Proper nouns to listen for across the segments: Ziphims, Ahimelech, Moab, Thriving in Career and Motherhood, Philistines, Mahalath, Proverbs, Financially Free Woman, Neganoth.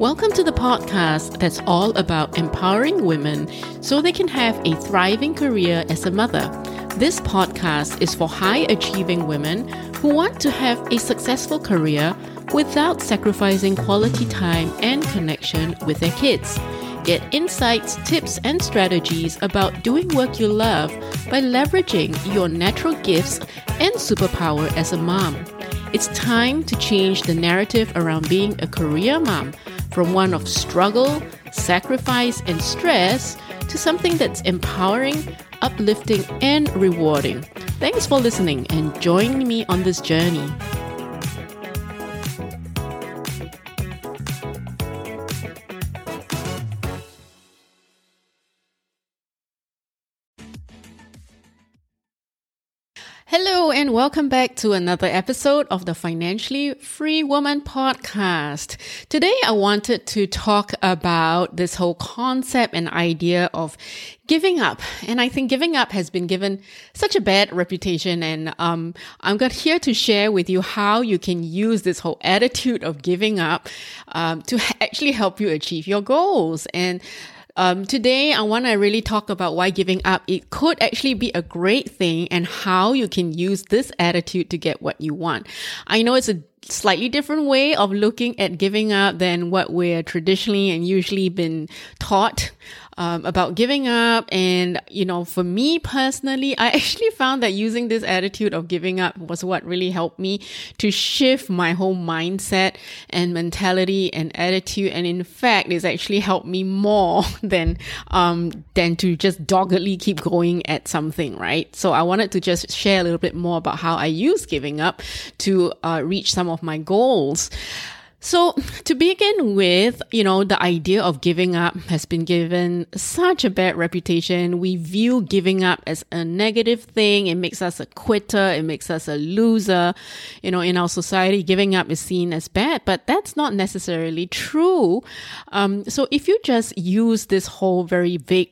Welcome to the podcast that's all about empowering women so they can have a thriving career as a mother. This podcast is for high-achieving women who want to have a successful career without sacrificing quality time and connection with their kids. Get insights, tips, and strategies about doing work you love by leveraging your natural gifts and superpower as a mom. It's time to change the narrative around being a career mom from one of struggle, sacrifice, and stress to something that's empowering, uplifting, and rewarding. Thanks for listening and joining me on this journey. Hello and welcome back to another episode of the Financially Free Woman podcast. Today I wanted to talk about this whole concept and idea of giving up. And I think giving up has been given such a bad reputation, and I'm here to share with you how you can use this whole attitude of giving up to actually help you achieve your goals. And today, I want to really talk about why giving up, it could actually be a great thing, and how you can use this attitude to get what you want. I know it's a slightly different way of looking at giving up than what we're traditionally and usually been taught about giving up. And, you know, for me personally, I actually found that using this attitude of giving up was what really helped me to shift my whole mindset and mentality and attitude. And in fact, it's actually helped me more than to just doggedly keep going at something, right? So I wanted to just share a little bit more about how I use giving up to reach some of my goals. So to begin with, you know, the idea of giving up has been given such a bad reputation. We view giving up as a negative thing. It makes us a quitter. It makes us a loser. You know, in our society, giving up is seen as bad, but that's not necessarily true. So if you just use this whole very vague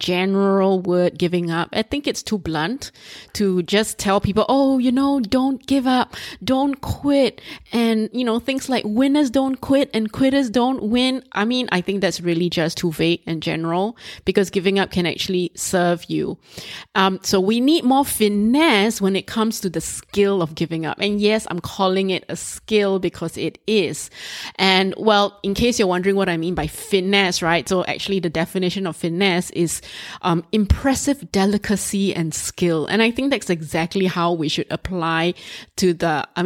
general word giving up, I think it's too blunt to just tell people, oh, you know, don't give up, don't quit. And, you know, things like winners don't quit and quitters don't win. I mean, I think that's really just too vague and general, because giving up can actually serve you. So we need more finesse when it comes to the skill of giving up. And yes, I'm calling it a skill because it is. And well, in case you're wondering what I mean by finesse, right? So actually the definition of finesse is impressive delicacy and skill. And I think that's exactly how we should apply to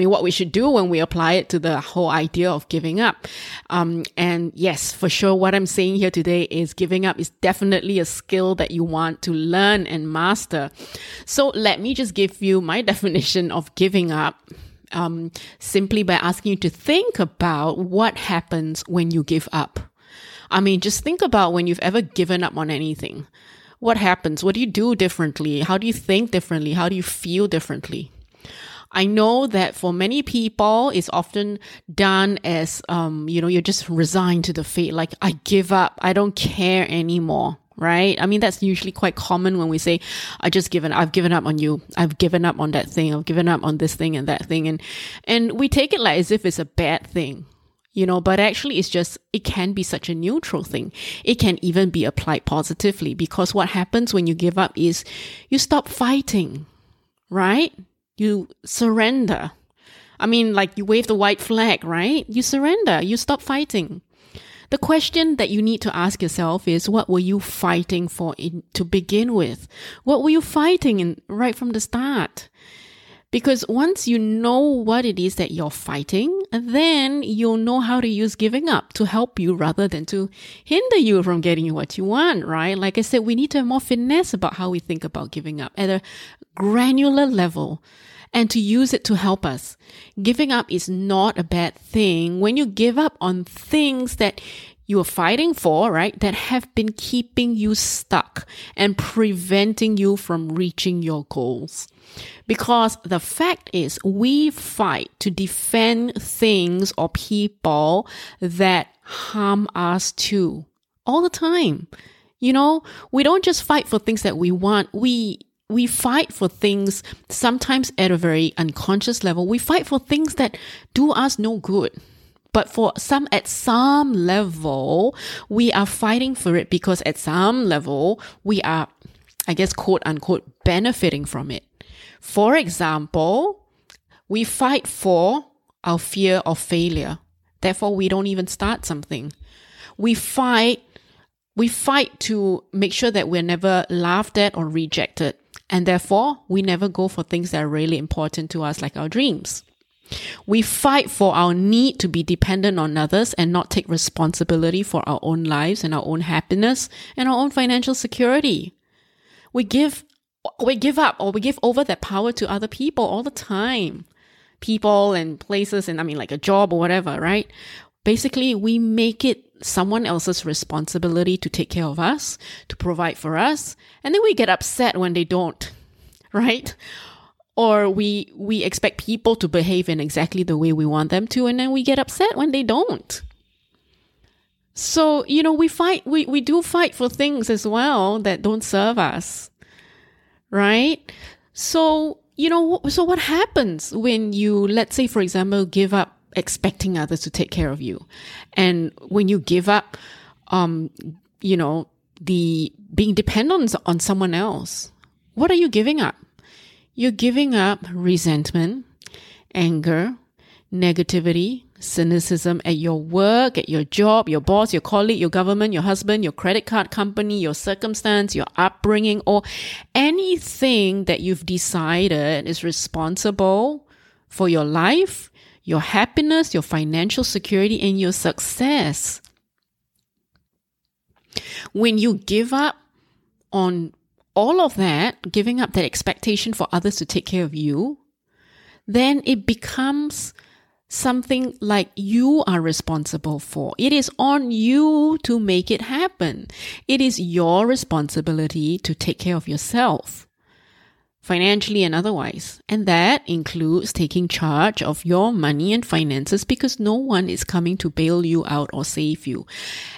what we should do when we apply it to the whole idea of giving up. And yes, for sure, what I'm saying here today is giving up is definitely a skill that you want to learn and master. So let me just give you my definition of giving up. Simply by asking you to think about what happens when you give up. I mean, just think about when you've ever given up on anything. What happens? What do you do differently? How do you think differently? How do you feel differently? I know that for many people, it's often done as, you're just resigned to the fate. Like, I give up. I don't care anymore, right? I mean, that's usually quite common when we say, I've given up on you. I've given up on that thing. I've given up on this thing and that thing. And we take it like as if it's a bad thing. You know, but actually it can be such a neutral thing. It can even be applied positively, because what happens when you give up is you stop fighting, right? You surrender. I mean, like you wave the white flag, right? You surrender, you stop fighting. The question that you need to ask yourself is, what were you fighting for to begin with? What were you fighting right from the start? Because once you know what it is that you're fighting, then you'll know how to use giving up to help you rather than to hinder you from getting what you want, right? Like I said, we need to have more finesse about how we think about giving up at a granular level, and to use it to help us. Giving up is not a bad thing. When you give up on things that you are fighting for, right, that have been keeping you stuck and preventing you from reaching your goals. Because the fact is, we fight to defend things or people that harm us too, all the time. You know, we don't just fight for things that we want. We fight for things, sometimes at a very unconscious level. We fight for things that do us no good. But for some, at some level, we are fighting for it because at some level, we are, I guess, quote unquote, benefiting from it. For example, we fight for our fear of failure. Therefore, we don't even start something. We fight to make sure that we're never laughed at or rejected. And therefore, we never go for things that are really important to us, like our dreams. We fight for our need to be dependent on others and not take responsibility for our own lives and our own happiness and our own financial security. We give up or we give over that power to other people all the time. People and places and like a job or whatever, right? Basically, we make it someone else's responsibility to take care of us, to provide for us, and then we get upset when they don't, right? Or we expect people to behave in exactly the way we want them to, and then we get upset when they don't. So, we do fight for things as well that don't serve us, right? So, so what happens when you, let's say, for example, give up expecting others to take care of you? And when you give up, the being dependent on someone else, what are you giving up? You're giving up resentment, anger, negativity, cynicism at your work, at your job, your boss, your colleague, your government, your husband, your credit card company, your circumstance, your upbringing, or anything that you've decided is responsible for your life, your happiness, your financial security, and your success. When you give up on all of that, giving up that expectation for others to take care of you, then it becomes something like you are responsible for. It is on you to make it happen. It is your responsibility to take care of yourself, financially and otherwise. And that includes taking charge of your money and finances because no one is coming to bail you out or save you.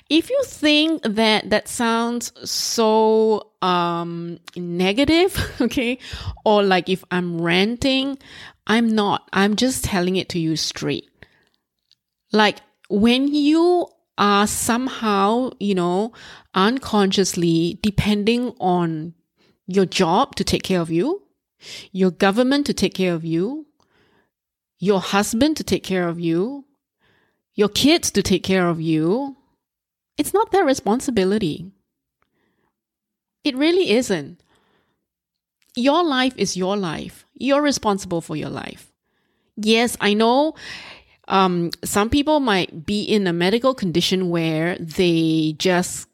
If you think that sounds so negative, okay, or like if I'm ranting, I'm not. I'm just telling it to you straight. Like when you are somehow, unconsciously depending on your job to take care of you, your government to take care of you, your husband to take care of you, your kids to take care of you, it's not their responsibility. It really isn't. Your life is your life. You're responsible for your life. Yes, I know some people might be in a medical condition where they just,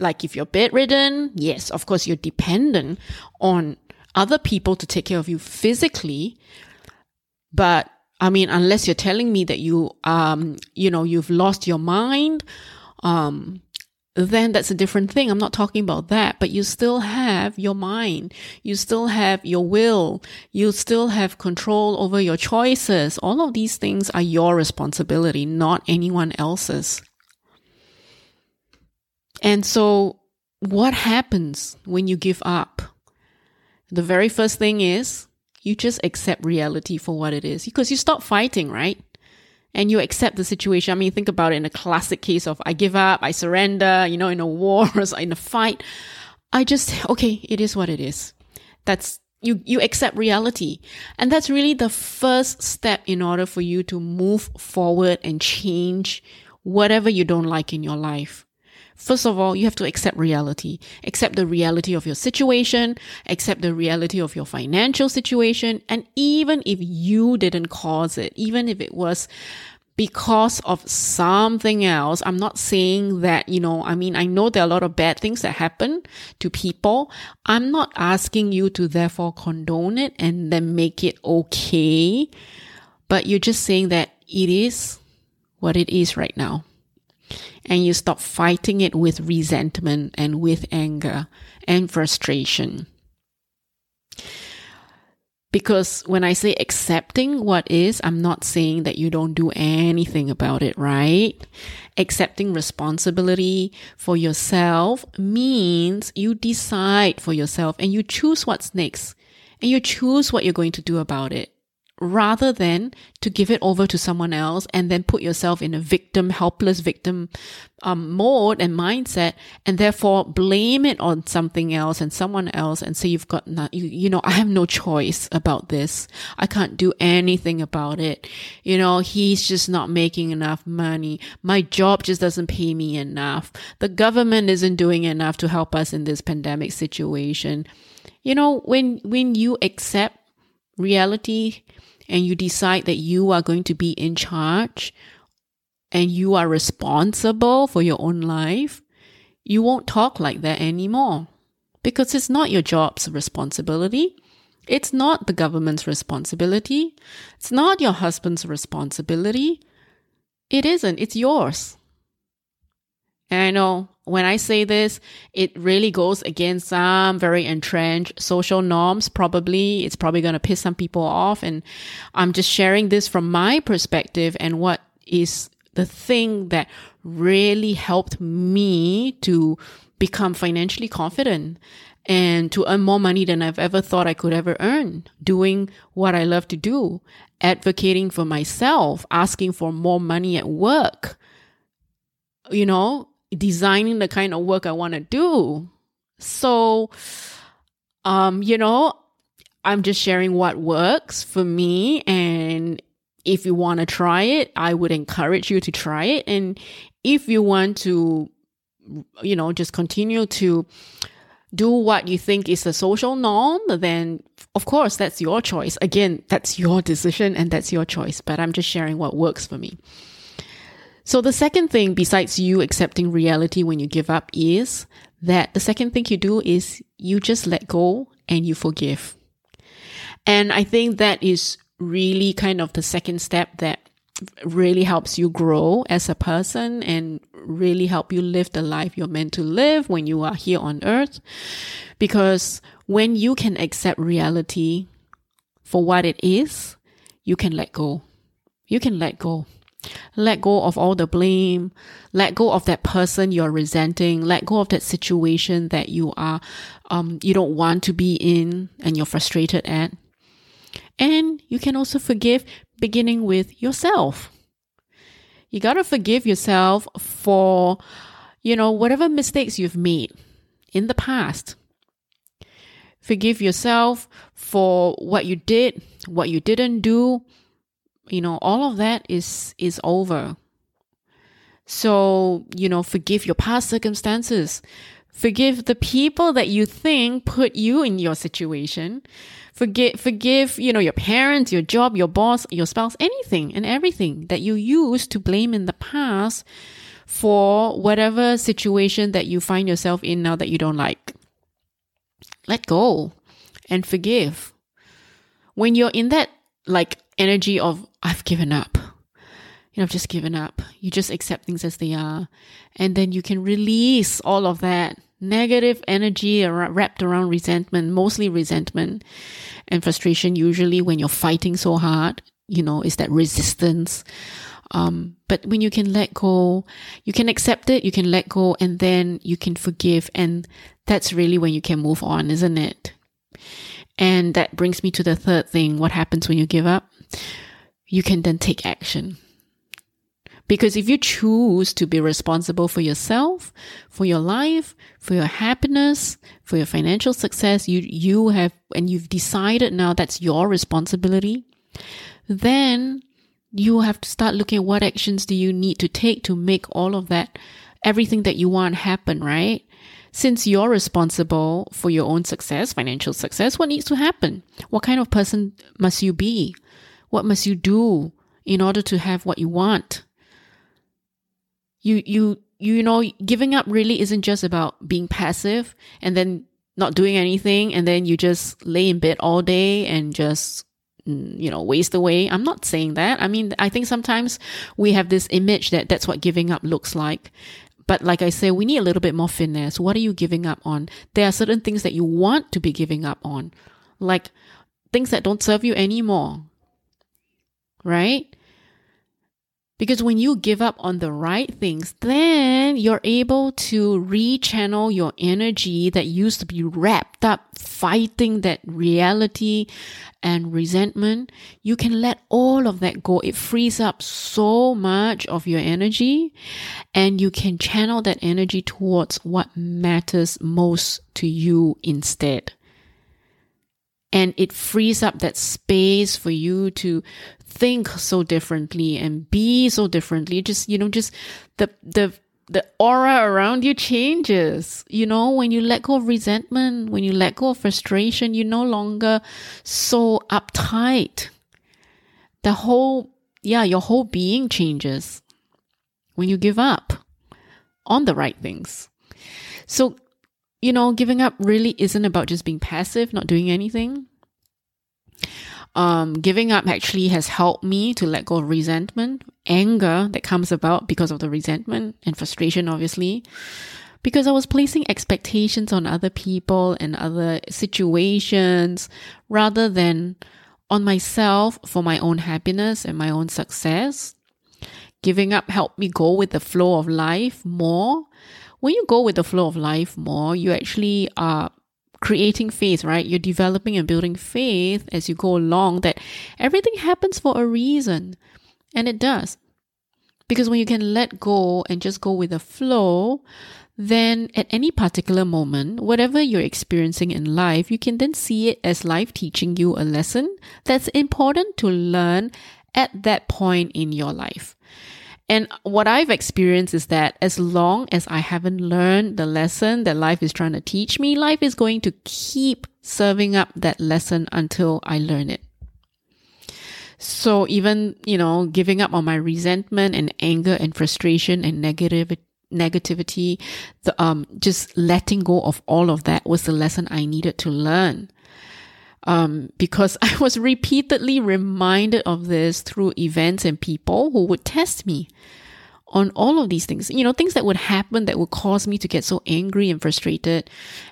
like if you're bedridden, yes, of course, you're dependent on other people to take care of you physically. But unless you're telling me that you, you've lost your mind, then that's a different thing. I'm not talking about that, but you still have your mind. You still have your will. You still have control over your choices. All of these things are your responsibility, not anyone else's. And so what happens when you give up? The very first thing is you just accept reality for what it is because you stop fighting, right? And you accept the situation. Think about it in a classic case of I give up, I surrender, in a war or in a fight. Okay, it is what it is. That's, you accept reality. And that's really the first step in order for you to move forward and change whatever you don't like in your life. First of all, you have to accept reality. Accept the reality of your situation, accept the reality of your financial situation, and even if you didn't cause it, even if it was because of something else, I'm not saying that, I know there are a lot of bad things that happen to people. I'm not asking you to therefore condone it and then make it okay, but you're just saying that it is what it is right now. And you stop fighting it with resentment and with anger and frustration. Because when I say accepting what is, I'm not saying that you don't do anything about it, right? Accepting responsibility for yourself means you decide for yourself and you choose what's next and you choose what you're going to do about it. rather than to give it over to someone else and then put yourself in a helpless victim mode and mindset, and therefore blame it on something else and someone else and say, I have no choice about this. I can't do anything about it. You know, he's just not making enough money. My job just doesn't pay me enough. The government isn't doing enough to help us in this pandemic situation. You know, when you accept reality and you decide that you are going to be in charge and you are responsible for your own life, you won't talk like that anymore, because it's not your job's responsibility. It's not the government's responsibility. It's not your husband's responsibility. It isn't. It's yours. And I know when I say this, it really goes against some very entrenched social norms. Probably, it's probably going to piss some people off. And I'm just sharing this from my perspective and what is the thing that really helped me to become financially confident and to earn more money than I've ever thought I could ever earn, doing what I love to do, advocating for myself, asking for more money at work, you know, designing the kind of work I want to do. So, I'm just sharing what works for me. And if you want to try it, I would encourage you to try it. And if you want to, just continue to do what you think is the social norm, then of course, that's your choice. Again, that's your decision and that's your choice. But I'm just sharing what works for me. So the second thing, besides you accepting reality when you give up, is that the second thing you do is you just let go and you forgive. And I think that is really kind of the second step that really helps you grow as a person and really help you live the life you're meant to live when you are here on earth. Because when you can accept reality for what it is, you can let go. You can let go. Let go of all the blame. Let go of that person you're resenting. Let go of that situation that you are, you don't want to be in and you're frustrated at. And you can also forgive, beginning with yourself. You got to forgive yourself for, whatever mistakes you've made in the past. Forgive yourself for what you did, what you didn't do. All of that is over. So, forgive your past circumstances. Forgive the people that you think put you in your situation. Forgive, your parents, your job, your boss, your spouse, anything and everything that you used to blame in the past for whatever situation that you find yourself in now that you don't like. Let go and forgive. When you're in that, energy of, I've given up. I've just given up. You just accept things as they are. And then you can release all of that negative energy wrapped around resentment, mostly resentment and frustration. Usually when you're fighting so hard, is that resistance. But when you can let go, you can accept it, you can let go, and then you can forgive. And that's really when you can move on, isn't it? And that brings me to the third thing. What happens when you give up? You can then take action. Because if you choose to be responsible for yourself, for your life, for your happiness, for your financial success, you have, and you've decided now that's your responsibility, then you have to start looking at what actions do you need to take to make all of that, everything that you want happen, right? Since you're responsible for your own success, financial success, what needs to happen? What kind of person must you be? What must you do in order to have what you want? Giving up really isn't just about being passive and then not doing anything and then you just lay in bed all day and just, waste away. I'm not saying that. I mean, I think sometimes we have this image that that's what giving up looks like. But like I say, we need a little bit more finesse. What are you giving up on? There are certain things that you want to be giving up on, like things that don't serve you anymore, right? Because when you give up on the right things, then you're able to rechannel your energy that used to be wrapped up fighting that reality and resentment. You can let all of that go. It frees up so much of your energy, and you can channel that energy towards what matters most to you instead. And it frees up that space for you to think so differently and be so differently. Just the aura around you changes. You know, when you let go of resentment, when you let go of frustration, you're no longer so uptight. Your whole being changes when you give up on the right things. So, giving up really isn't about just being passive, not doing anything. Giving up actually has helped me to let go of resentment, anger that comes about because of the resentment, and frustration, obviously, because I was placing expectations on other people and other situations rather than on myself for my own happiness and my own success. Giving up helped me go with the flow of life more. When you go with the flow of life more, you actually are creating faith, right? You're developing and building faith as you go along that everything happens for a reason. And it does. Because when you can let go and just go with the flow, then at any particular moment, whatever you're experiencing in life, you can then see it as life teaching you a lesson that's important to learn at that point in your life. And what I've experienced is that as long as I haven't learned the lesson that life is trying to teach me, life is going to keep serving up that lesson until I learn it. So even, giving up on my resentment and anger and frustration and negativity, just letting go of all of that was the lesson I needed to learn. Because I was repeatedly reminded of this through events and people who would test me on all of these things. Things that would happen that would cause me to get so angry and frustrated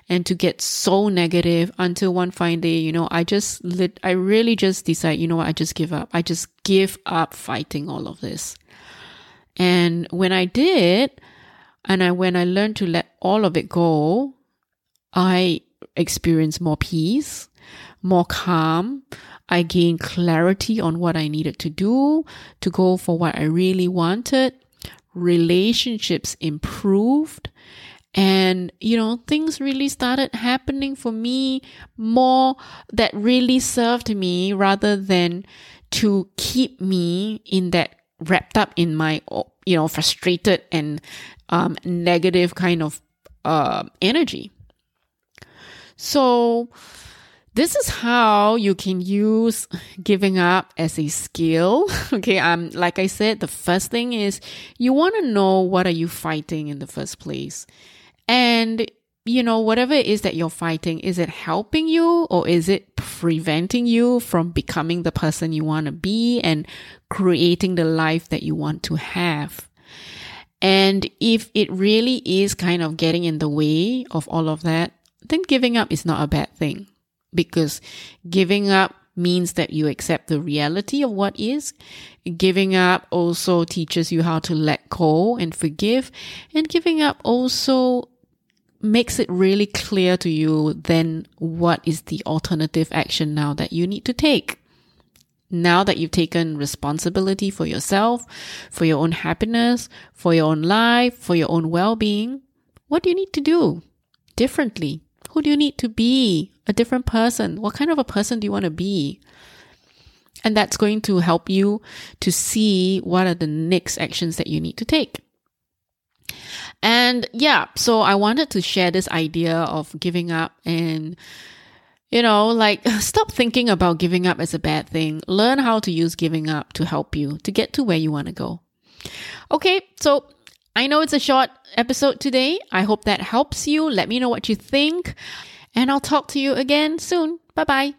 and to get so negative until one fine day, I really just decide, I just give up. I just give up fighting all of this. And when I did, when I learned to let all of it go, I experienced more peace, more calm. I gained clarity on what I needed to do to go for what I really wanted. Relationships improved. And, things really started happening for me more that really served me rather than to keep me in that wrapped up in my, frustrated and negative kind of energy. So, this is how you can use giving up as a skill. Okay, like I said, the first thing is you want to know what are you fighting in the first place. And, whatever it is that you're fighting, is it helping you or is it preventing you from becoming the person you want to be and creating the life that you want to have? And if it really is kind of getting in the way of all of that, then giving up is not a bad thing. Because giving up means that you accept the reality of what is. Giving up also teaches you how to let go and forgive. And giving up also makes it really clear to you then what is the alternative action now that you need to take. Now that you've taken responsibility for yourself, for your own happiness, for your own life, for your own well-being, what do you need to do differently? Who do you need to be? A different person? What kind of a person do you want to be? And that's going to help you to see what are the next actions that you need to take. And so I wanted to share this idea of giving up and, stop thinking about giving up as a bad thing. Learn how to use giving up to help you to get to where you want to go. Okay, so I know it's a short episode today. I hope that helps you. Let me know what you think. And I'll talk to you again soon. Bye-bye.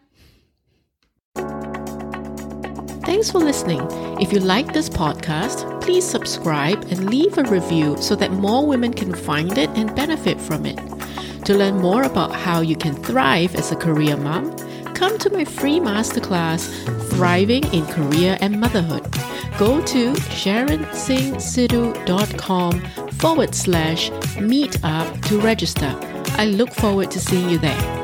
Thanks for listening. If you like this podcast, please subscribe and leave a review so that more women can find it and benefit from it. To learn more about how you can thrive as a career mom, come to my free masterclass, Thriving in Career and Motherhood. go to SharonSingSidhu.com/meetup to register. I look forward to seeing you there.